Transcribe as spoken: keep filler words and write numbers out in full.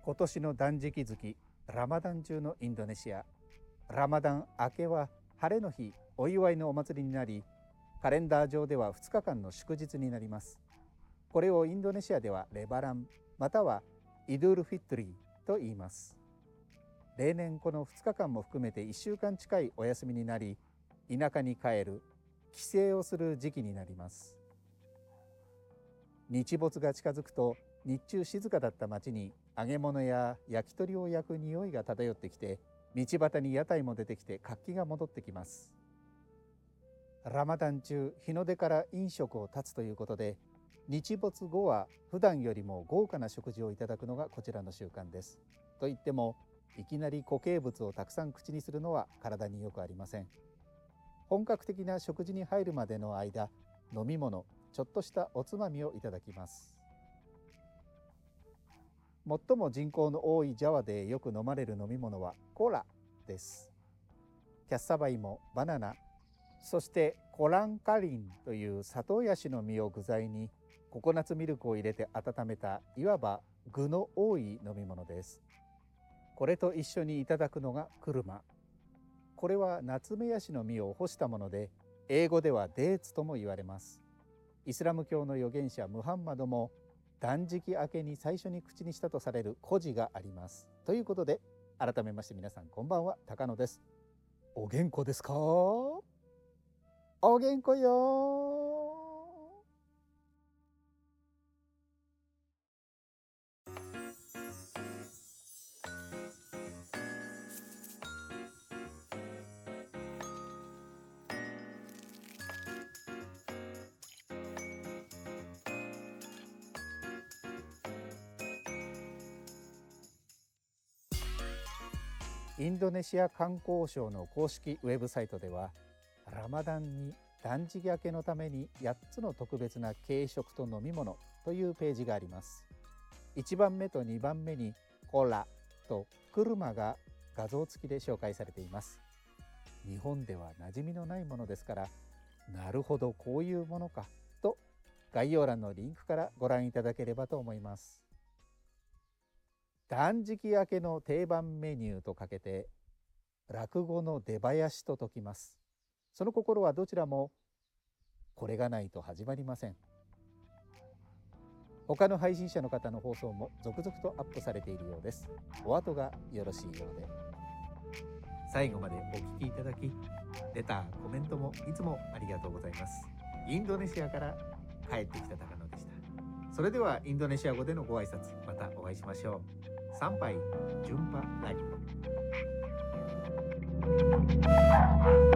今年の断食月、ラマダン中のインドネシア。ラマダン明けは晴れの日、お祝いのお祭りになり、カレンダー上ではふつかかんの祝日になります。これをインドネシアではレバラン、またはイドゥルフィトリーと言います。例年このふつかかんも含めていっしゅうかん近いお休みになり、田舎に帰る、帰省をする時期になります。日没が近づくと、日中静かだった町に揚げ物や焼き鳥を焼く匂いが漂ってきて、道端に屋台も出てきて活気が戻ってきます。ラマダン中、日の出から飲食を断つということで、日没後は普段よりも豪華な食事をいただくのがこちらの習慣です。と言っても、いきなり固形物をたくさん口にするのは体によくありません。本格的な食事に入るまでの間、飲み物、ちょっとしたおつまみをいただきます。最も人口の多いジャワでよく飲まれる飲み物はコラです。キャッサバイモ、バナナ、そしてコランカリンというサトウヤシの実を具材にココナッツミルクを入れて温めた、いわば具の多い飲み物です。これと一緒にいただくのがクルマ。これはナツメヤシの実を干したもので、英語ではデーツとも言われます。イスラム教の預言者ムハンマドも断食明けに最初に口にしたとされる故事があります。ということで、改めまして皆さんこんばんは、高野です。お元気ですか？お元気よ。インドネシア観光省の公式ウェブサイトでは、ラマダンに断食明けのためにやっつの特別な軽食と飲み物というページがあります。いちばんめとにばんめにコラとクルマが画像付きで紹介されています。日本では馴染みのないものですから、なるほどこういうものかと概要欄のリンクからご覧いただければと思います。断食明けの定番メニューとかけて、落語の出囃子と解きます。その心はどちらも、これがないと始まりません。他の配信者の方の放送も続々とアップされているようです。お後がよろしいようで。最後までお聞きいただき、レター、コメントもいつもありがとうございます。インドネシアから帰ってきた高野でした。それではインドネシア語でのご挨拶、またお会いしましょう。Sampai jumpa lagi.